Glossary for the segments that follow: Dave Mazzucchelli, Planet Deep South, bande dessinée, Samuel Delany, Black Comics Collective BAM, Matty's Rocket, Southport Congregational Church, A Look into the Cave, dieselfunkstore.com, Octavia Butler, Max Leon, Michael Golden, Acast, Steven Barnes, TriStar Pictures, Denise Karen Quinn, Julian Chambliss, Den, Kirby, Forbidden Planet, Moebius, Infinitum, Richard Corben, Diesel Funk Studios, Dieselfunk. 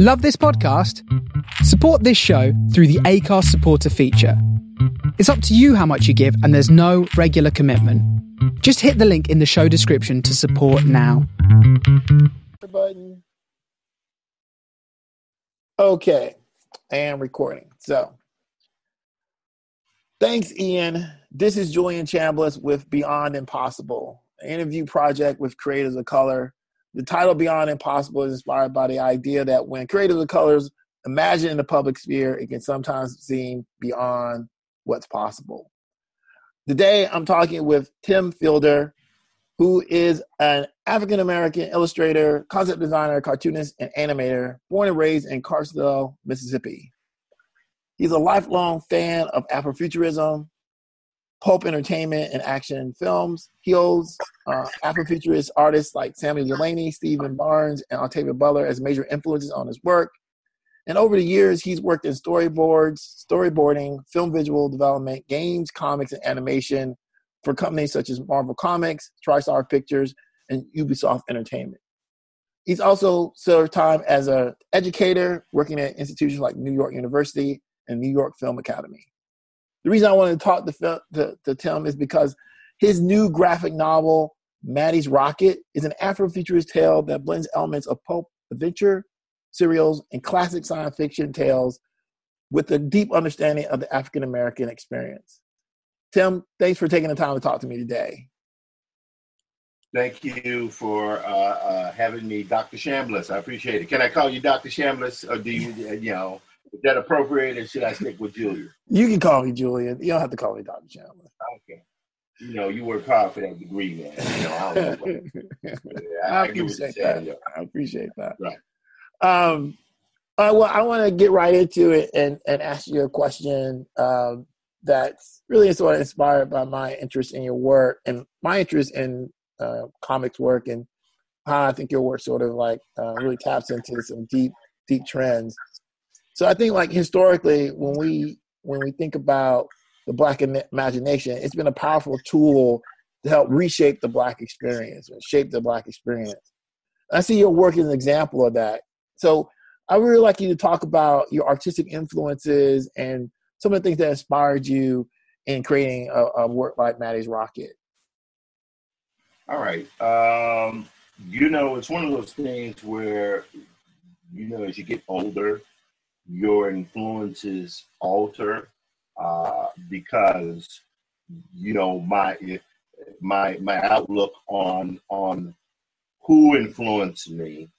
Love this podcast? Support this show through the Acast supporter feature. It's up to you how much you give, and there's no regular commitment. Just hit the link in the show description to support now. Button. Okay, and recording. So, thanks, Ian. This is Julian Chambliss with Beyond Impossible, an interview project with creators of color. The title Beyond Impossible is inspired by the idea that when creators of colors imagine in the public sphere, it can sometimes seem beyond what's possible. Today, I'm talking with Tim Fielder, who is an African-American illustrator, concept designer, cartoonist, and animator, born and raised in Carthage, Mississippi. He's a lifelong fan of Afrofuturism, pulp entertainment, and action films. He holds Afrofuturist artists like Samuel Delany, Steven Barnes, and Octavia Butler as major influences on his work. And over the years, he's worked in storyboards, storyboarding, film visual development, games, comics, and animation for companies such as Marvel Comics, TriStar Pictures, and Ubisoft Entertainment. He's also served time as an educator, working at institutions like New York University and New York Film Academy. The reason I wanted to talk to Tim is because his new graphic novel, Matty's Rocket, is an Afrofuturist tale that blends elements of pulp adventure, serials, and classic science fiction tales with a deep understanding of the African-American experience. Tim, thanks for taking the time to talk to me today. Thank you for having me, Dr. Chambliss. I appreciate it. Can I call you Dr. Chambliss, or do you know? Is that appropriate, or should I stick with Julian? You can call me Julian. You don't have to call me Dr. Chambliss. Okay. You know, you work hard for that degree, man. You know, I don't know what, I appreciate that. Yeah. I appreciate that. Right. Well, I want to get right into it and ask you a question that's really sort of inspired by my interest in your work and my interest in comics work and how I think your work sort of like really taps into some deep trends. So I think, like, historically, when we think about the Black imagination, it's been a powerful tool to help reshape the Black experience and shape the Black experience. I see your work as an example of that. So I would really like you to talk about your artistic influences and some of the things that inspired you in creating a work like Matty's Rocket. All right. You know, it's one of those things where, you know, as you get older, your influences alter because, you know, my outlook on who influenced me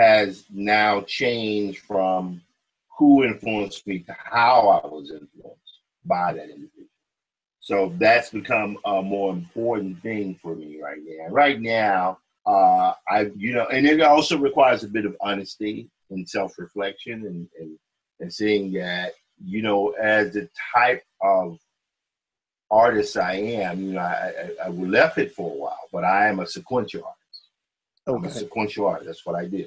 has now changed from who influenced me to how I was influenced by that individual. So that's become a more important thing for me right now. Right now, and it also requires a bit of honesty and self-reflection and seeing that, you know, as the type of artist I am, you know, I left it for a while, but I am a sequential artist. Okay. I'm a sequential artist. That's what I do.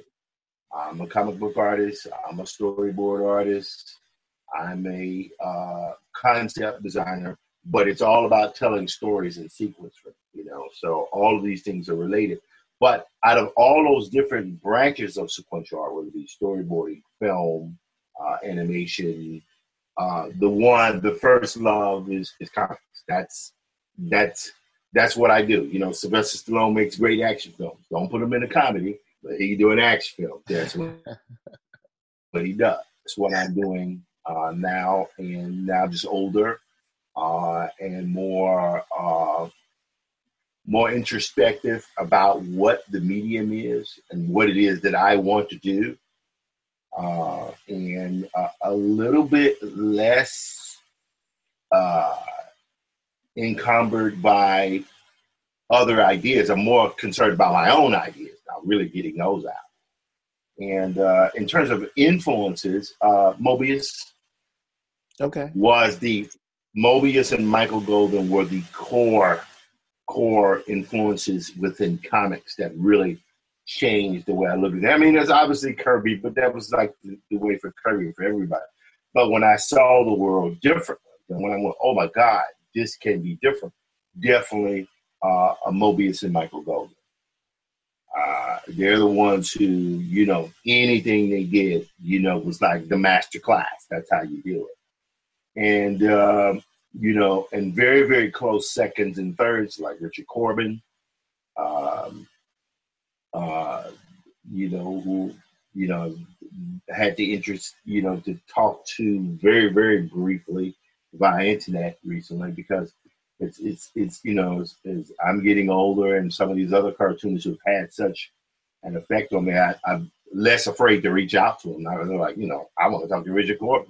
I'm a comic book artist. I'm a storyboard artist. I'm a concept designer, but it's all about telling stories in sequence, you know, so all of these things are related. But out of all those different branches of sequential art, whether it be storyboarding, film, animation, the first love is comics. That's what I do. You know, Sylvester Stallone makes great action films. Don't put him in a comedy, but he can do an action film. That's what he does. That's what I'm doing now, and now just older and more. More introspective about what the medium is and what it is that I want to do. And a little bit less encumbered by other ideas. I'm more concerned about my own ideas now, really getting those out. And in terms of influences, Moebius. Okay. Moebius and Michael Golden were the core influences within comics that really changed the way I looked at it. I mean, there's obviously Kirby, but that was like the way for Kirby for everybody. But when I saw the world differently, and when I went, oh my God, this can be different, definitely a Moebius and Michael Golden. They're the ones who, you know, anything they did, you know, was like the master class. That's how you do it. And, you know, and very, very close seconds and thirds, like Richard Corben, you know, who, you know, had the interest, you know, to talk to very, very briefly via internet recently, because it's you know, as I'm getting older and some of these other cartoonists who've had such an effect on me, I'm less afraid to reach out to them. Now they're like, you know, I want to talk to Richard Corben.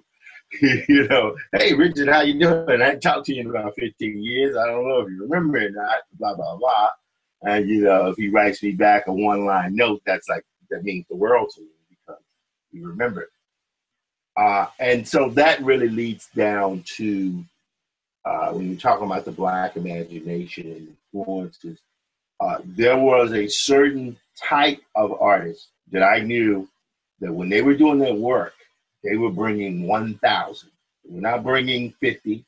You know, hey, Richard, how you doing? I talked to you in about 15 years. I don't know if you remember or not, blah, blah, blah. And, you know, if he writes me back a one-line note, that's like, that means the world to me because he remembered. And so that really leads down to, when you're talking about the Black imagination and influences, there was a certain type of artist that I knew that when they were doing their work, they were bringing 1,000. They were not bringing 50.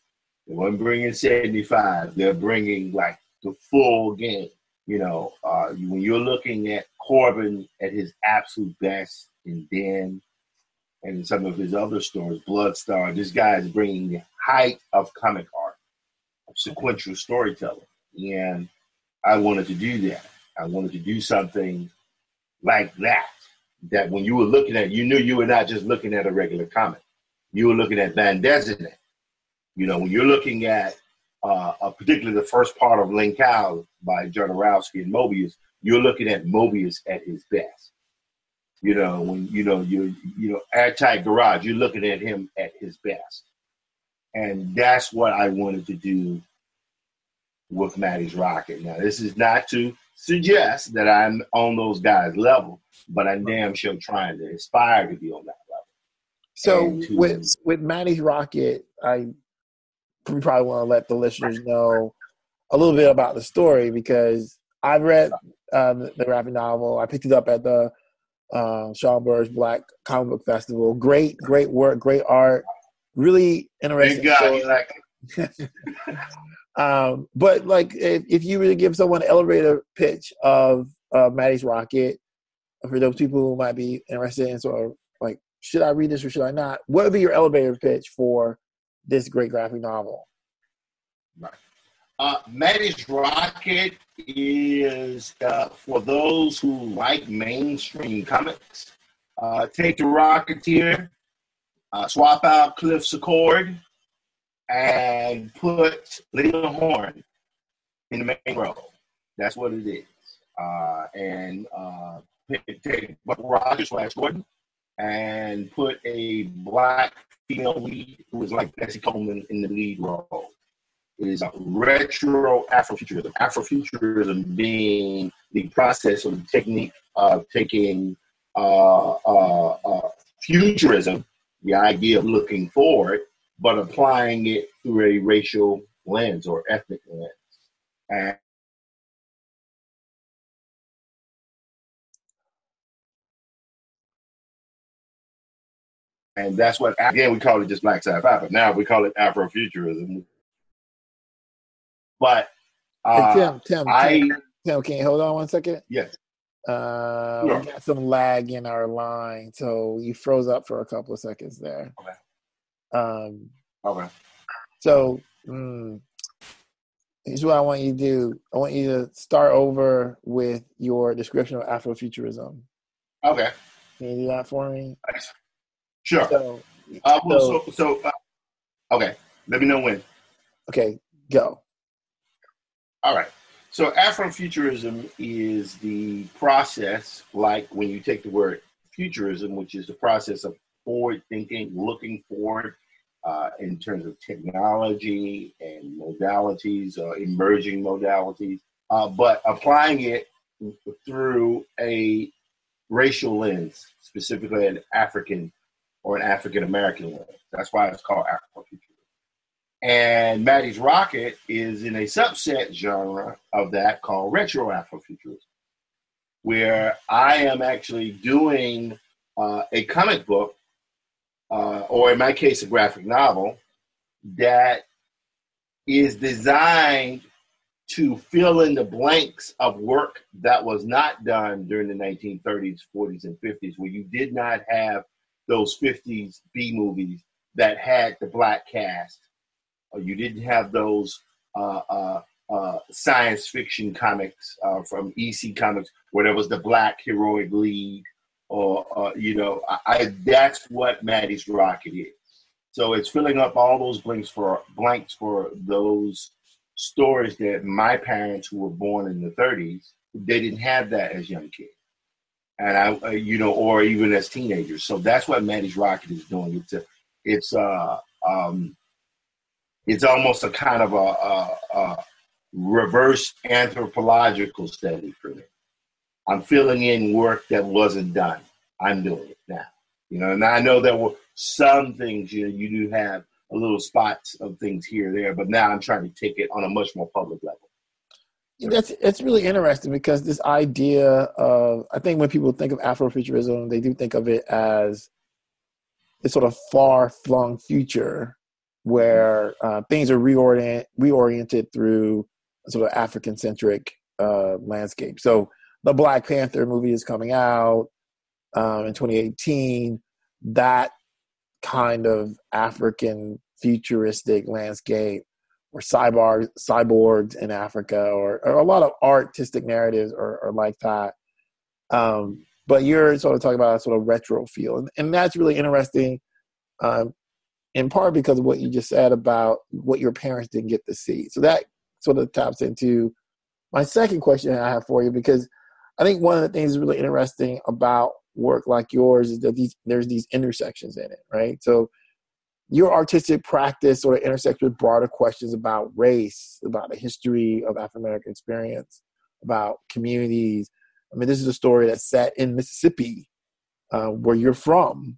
They weren't bringing 75. They're bringing like the full game. You know, when you're looking at Corben at his absolute best in Den and in some of his other stories, Bloodstar, this guy is bringing the height of comic art, of sequential storytelling. And I wanted to do that. I wanted to do something like that. That when you were looking at, you knew you were not just looking at a regular comic. You were looking at bande dessinée. You know, when you're looking at particularly the first part of Linkow by Jodorowsky and Moebius, you're looking at Moebius at his best. You know, when you know Airtight Garage, you're looking at him at his best, and that's what I wanted to do with Matty's Rocket. Now, this is not to suggest that I'm on those guys' level, but I'm damn sure trying to aspire to be on that level. So with Matty's Rocket, we probably want to let the listeners know a little bit about the story, because I've read the graphic novel. I picked it up at the Schomburg Black Comic Book Festival. Great, great work, great art, really interesting. Thank God, you like it. But like, if you really give someone an elevator pitch of Matty's Rocket, for those people who might be interested in sort of like, should I read this or should I not? What would be your elevator pitch for this great graphic novel? Right. Matty's Rocket is, for those who like mainstream comics, take the Rocketeer, swap out Cliff Secord, and put Lena Horn in the main role. That's what it is. And take Buck Rogers / Gordon and put a Black female lead who is like Bessie Coleman in the lead role. It is a retro Afrofuturism. Afrofuturism being the process or the technique of taking futurism, the idea of looking forward, but applying it through a racial lens or ethnic lens. And that's what, again, we call it just Black Sci-Fi, but now we call it Afrofuturism. But Tim, can you hold on one second? Yes. Sure. We got some lag in our line, so you froze up for a couple of seconds there. Okay. Okay. So here's what I want you to do. I want you to start over with your description of Afrofuturism. Okay. Can you do that for me? Thanks. Sure. Okay. Let me know when. Okay, go. All right. So Afrofuturism is the process, like when you take the word futurism, which is the process of forward thinking, looking forward in terms of technology and modalities, emerging modalities, but applying it through a racial lens, specifically an African or an African-American lens. That's why it's called Afrofuturism. And Matty's Rocket is in a subset genre of that called retro Afrofuturism, where I am actually doing a comic book, or in my case, a graphic novel, that is designed to fill in the blanks of work that was not done during the 1930s, 40s, and 50s, where you did not have those 50s B movies that had the black cast, or you didn't have those science fiction comics from EC Comics where there was the black heroic lead, or that's what Matty's Rocket is. So it's filling up all those blanks for those stories that my parents, who were born in the 30s, they didn't have that as young kids, and I, or even as teenagers. So that's what Matty's Rocket is doing. It's almost a kind of a reverse anthropological study for me. I'm filling in work that wasn't done. I'm doing it now, And I know there were some things, you do have a little spots of things here or there, but now I'm trying to take it on a much more public level. That's really interesting, because this idea of, I think when people think of Afrofuturism, they do think of it as this sort of far-flung future where things are reoriented through a sort of African-centric landscape. So the Black Panther movie is coming out in 2018. That kind of African futuristic landscape, or cyborgs in Africa, or a lot of artistic narratives are like that. But you're sort of talking about a sort of retro feel. And that's really interesting, in part because of what you just said about what your parents didn't get to see. So that sort of taps into my second question I have for you, because I think one of the things that's really interesting about work like yours is that there's these intersections in it, right? So your artistic practice sort of intersects with broader questions about race, about the history of African-American experience, about communities. I mean, this is a story that's set in Mississippi, where you're from,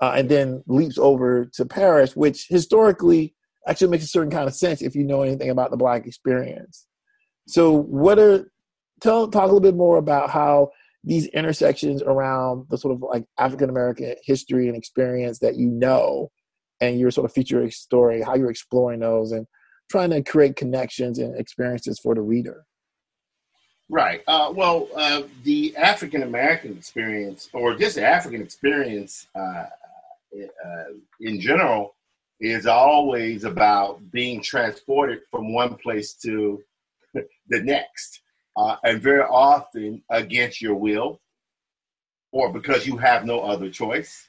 and then leaps over to Paris, which historically actually makes a certain kind of sense if you know anything about the Black experience. So talk a little bit more about how these intersections around the sort of like African-American history and experience that and your sort of future story, how you're exploring those and trying to create connections and experiences for the reader. Right. The African-American experience, or just the African experience in general, is always about being transported from one place to the next. And very often against your will, or because you have no other choice.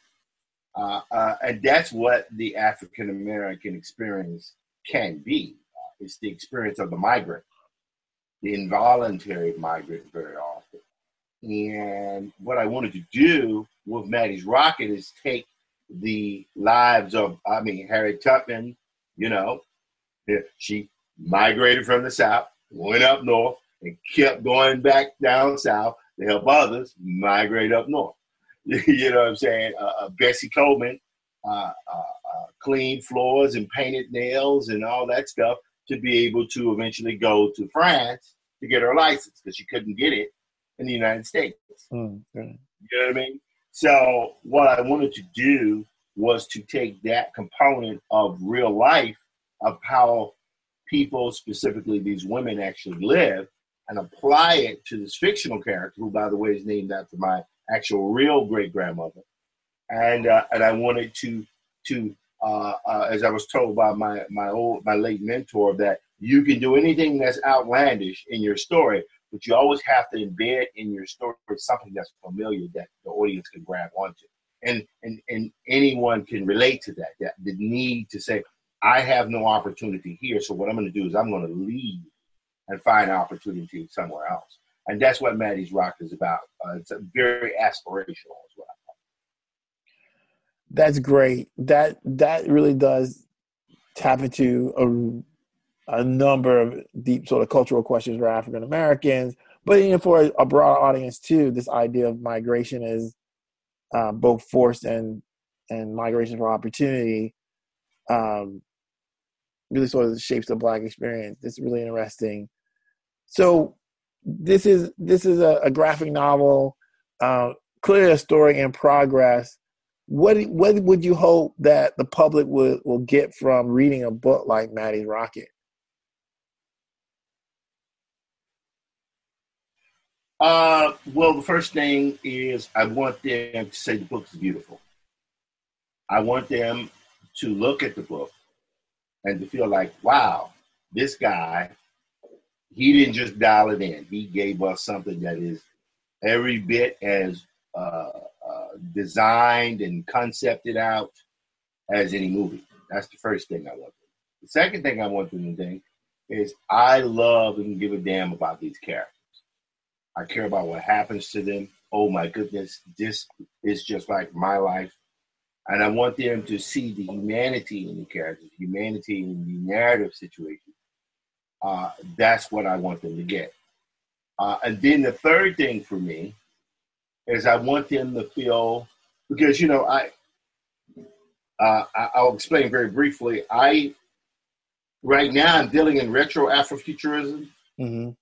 And that's what the African-American experience can be. It's the experience of the migrant, the involuntary migrant very often. And what I wanted to do with Matty's Rocket is take the lives of, Harriet Tubman, she migrated from the South, went up north, and kept going back down south to help others migrate up north. You know what I'm saying? Bessie Coleman cleaned floors and painted nails and all that stuff to be able to eventually go to France to get her license, because she couldn't get it in the United States. Okay. You know what I mean? So what I wanted to do was to take that component of real life, of how people, specifically these women, actually live, and apply it to this fictional character, who, by the way, is named after my actual real great-grandmother. And I wanted to as I was told by my late mentor, that you can do anything that's outlandish in your story, but you always have to embed in your story something that's familiar that the audience can grab onto. And anyone can relate to that the need to say, I have no opportunity here, so what I'm going to do is I'm going to leave and find opportunity somewhere else. And that's what Matty's Rocket is about. It's a very aspirational as well. That's great. That really does tap into a number of deep sort of cultural questions for African Americans, but even for a broader audience too. This idea of migration is both forced and migration for opportunity really sort of shapes the Black experience. It's really interesting. So this is a graphic novel, clearly a story in progress. What would you hope that the public will get from reading a book like Matty's Rocket? Well, the first thing is I want them to say the book's beautiful. I want them to look at the book and to feel like, wow, this guy, he didn't just dial it in. He gave us something that is every bit as designed and concepted out as any movie. That's the first thing I want them. The second thing I want them to think is I love and give a damn about these characters. I care about what happens to them. Oh my goodness, this is just like my life. And I want them to see the humanity in the characters, humanity in the narrative situation. That's what I want them to get. And then the third thing for me is I want them to feel, because, you know, I'll explain very briefly. Right now I'm dealing in retro Afrofuturism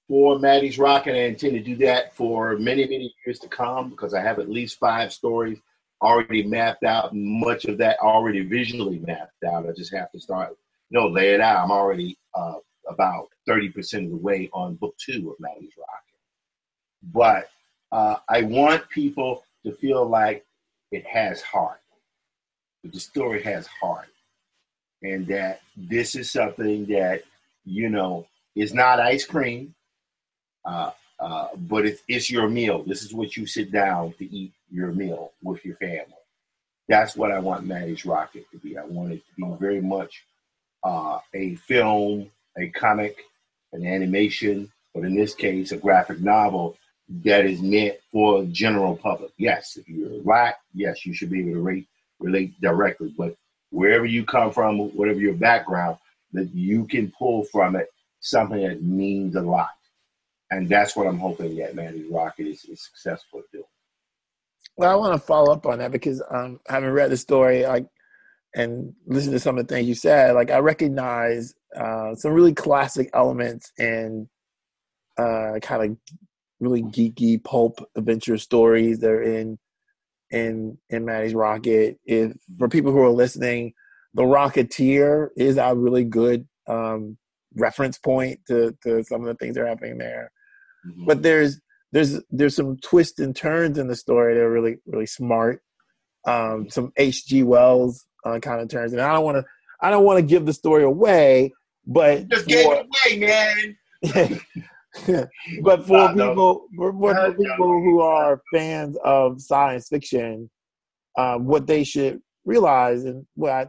for Matty's Rocket, and I intend to do that for many, many years to come because I have at least 5 stories already mapped out, much of that already visually mapped out. I just have to start, lay it out. I'm already about 30% of the way on book 2 of Matty's Rocket. But I want people to feel like it has heart, that the story has heart, and that this is something that, is not ice cream, but it's your meal. This is what you sit down to eat your meal with your family. That's what I want Matty's Rocket to be. I want it to be very much a film, a comic, an animation, but in this case, a graphic novel that is meant for the general public. Yes, if you're black, yes, you should be able to relate directly, but wherever you come from, whatever your background, that you can pull from it something that means a lot. And that's what I'm hoping that Matty's Rocket is successful at doing. Well, I want to follow up on that because having read the story and listened to some of the things you said, I recognize some really classic elements in kind of really geeky pulp adventure stories that are in Matty's Rocket. For people who are listening, the Rocketeer is a really good reference point to some of the things that are happening there. Mm-hmm. But there's some twists and turns in the story that are really, really smart. Some H.G. Wells kind of turns, and I don't want to give the story away, but just gave it away, man. But for people who are fans of science fiction, what they should realize, and what I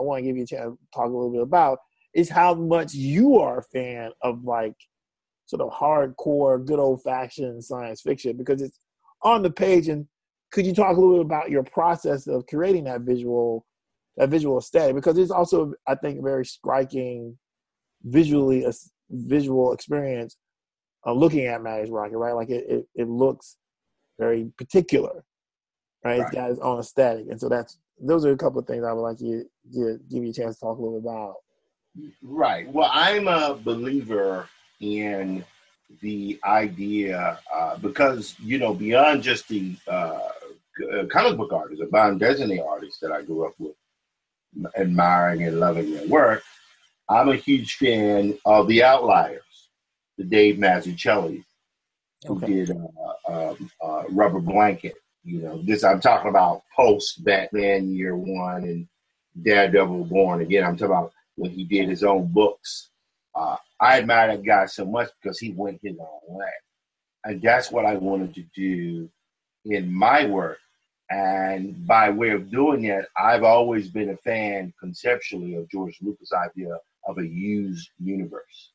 want to give you a chance to talk a little bit about, is how much you are a fan of sort of hardcore, good old-fashioned science fiction, because it's on the page. And could you talk a little bit about your process of creating that visual aesthetic? Because it's also, I think, a very striking visual experience looking at Matty's Rocket, right? It looks very particular, right? It's got its own aesthetic. And so those are a couple of things I would like to give you a chance to talk a little bit about. Right. Well, I'm a believer in the idea because, beyond just the comic book artists, the bande dessinée artists that I grew up with, admiring and loving their work, I'm a huge fan of the outliers, the Dave Mazzucchelli, who did Rubber Blanket. I'm talking about post-Batman Year One and Daredevil Born Again. I'm talking about when he did his own books. I admire that guy so much because he went his own way. And that's what I wanted to do in my work. And by way of doing that, I've always been a fan conceptually of George Lucas' idea of a used universe,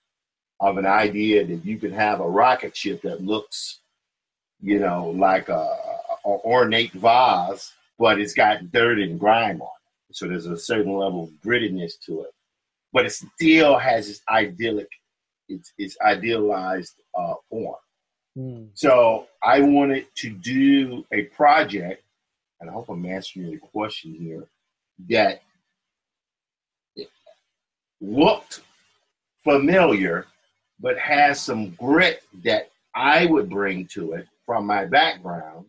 of an idea that you can have a rocket ship that looks, like an ornate vase, but it's got dirt and grime on it. So there's a certain level of grittiness to it. But it still has its idealized form. Mm. So I wanted to do a project, and I hope I'm answering your question here, that looked familiar, but has some grit that I would bring to it from my background,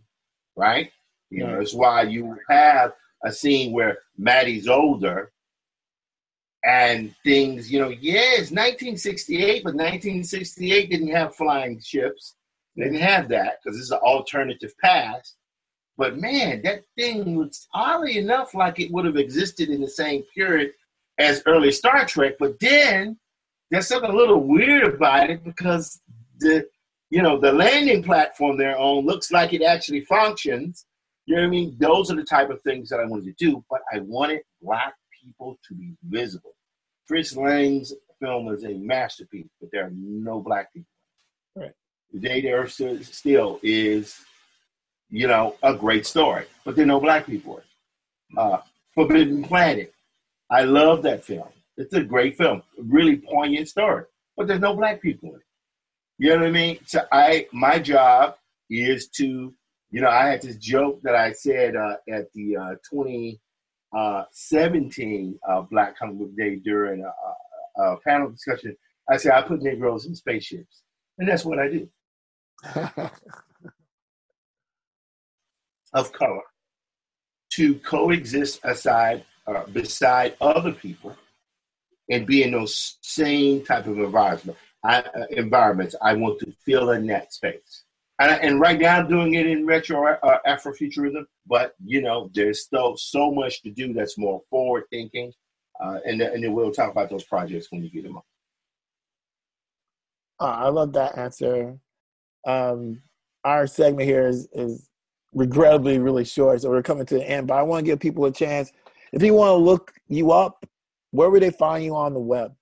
right? It's why you have a scene where Matty's older, and things, it's 1968, but 1968 didn't have flying ships. They didn't have that because this is an alternative past. But man, that thing was oddly enough like it would have existed in the same period as early Star Trek. But then there's something a little weird about it because the landing platform they're on looks like it actually functions. You know what I mean? Those are the type of things that I wanted to do, but I wanted Black people to be visible. Fritz Lang's film is a masterpiece, but there are no Black people. Right. Today, The Earth Still is, a great story, but there are no Black people. Forbidden Planet. I love that film. It's a great film, a really poignant story, but there's no Black people in it. You know what I mean? So my job is to, I had this joke that I said at the 2017 Black Comic Book Day during a panel discussion. I said, I put Negroes in spaceships. And that's what I do. Of color. To coexist beside other people and be in those same type of environments. I want to fill in that space. And right now I'm doing it in retro Afrofuturism, but, there's still so much to do that's more forward thinking. And then we'll talk about those projects when you get them up. I love that answer. Our segment here is regrettably really short, so we're coming to the end, but I want to give people a chance. If you want to look you up, where would they find you on the web?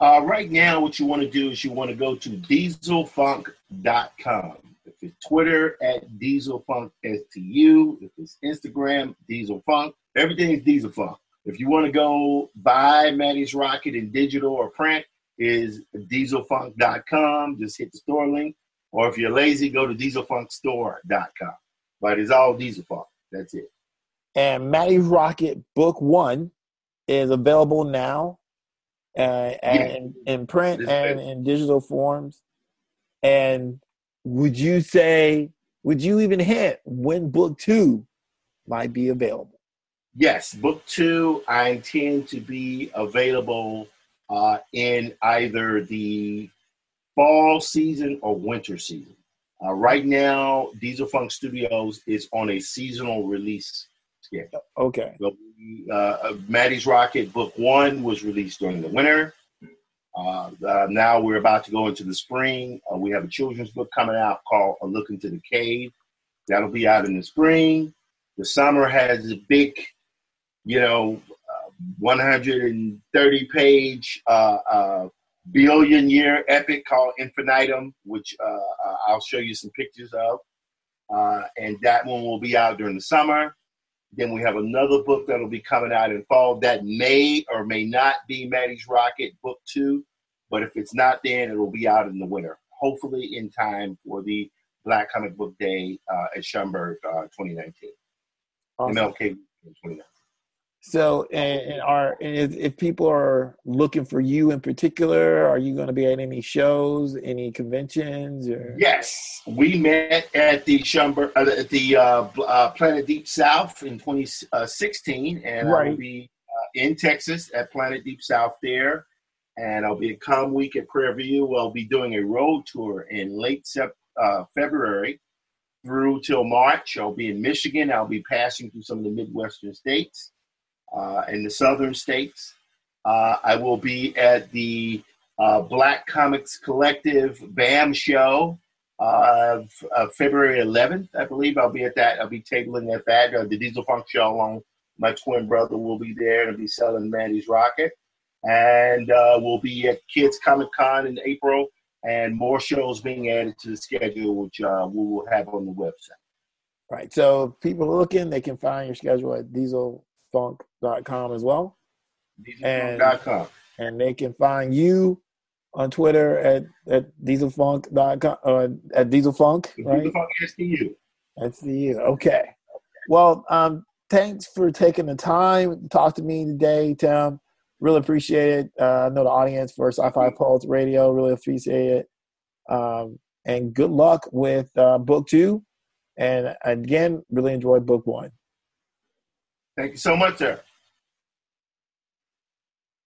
Right now, what you want to do is you want to go to dieselfunk.com. If it's Twitter, at dieselfunkstu. If it's Instagram, dieselfunk. Everything is dieselfunk. If you want to go buy Matty's Rocket in digital or print, is dieselfunk.com. Just hit the store link. Or if you're lazy, go to dieselfunkstore.com. But it's all dieselfunk. That's it. And Matty's Rocket Book 1 is available now. In print and in digital forms. And would you even hint when book 2 might be available? Yes, book 2, I intend to be available in either the fall season or winter season. Right now, Diesel Funk Studios is on a seasonal release. Yeah. Okay. So, Matty's Rocket Book 1 was released during the winter. Now we're about to go into the spring. We have a children's book coming out called A Look Into the Cave. That'll be out in the spring. The summer has a big, 130-page billion-year epic called Infinitum, which I'll show you some pictures of. And that one will be out during the summer. Then we have another book that will be coming out in fall that may or may not be Matty's Rocket Book 2. But if it's not then, it will be out in the winter, hopefully in time for the Black Comic Book Day at Schomburg 2019. Awesome. MLK 2019. So, and if people are looking for you in particular, are you going to be at any shows, any conventions? Or? Yes, we met at the Planet Deep South in 2016, and right. I'll be in Texas at Planet Deep South there, and I'll be at Comm Week at Prairie View. I'll be doing a road tour in late February through till March. I'll be in Michigan. I'll be passing through some of the Midwestern states. In the southern states. I will be at the Black Comics Collective BAM show February 11th, I believe. I'll be at that. I'll be tabling at that. The Diesel Funk show along. My twin brother will be there and be selling Matty's Rocket. And we'll be at Kids Comic Con in April and more shows being added to the schedule, which we will have on the website. Right. So if people are looking, they can find your schedule at dieselfunk.com as well. Dieselfunk.com. And they can find you on Twitter at dieselfunk.com at dieselfunk, right? Dieselfunk SDU. SDU. Okay. Well, thanks for taking the time to talk to me today, Tim. Really appreciate it. I know the audience for Sci-Fi Pulse Radio really appreciate it. And good luck with book 2. And again, really enjoyed book 1. Thank you so much, sir.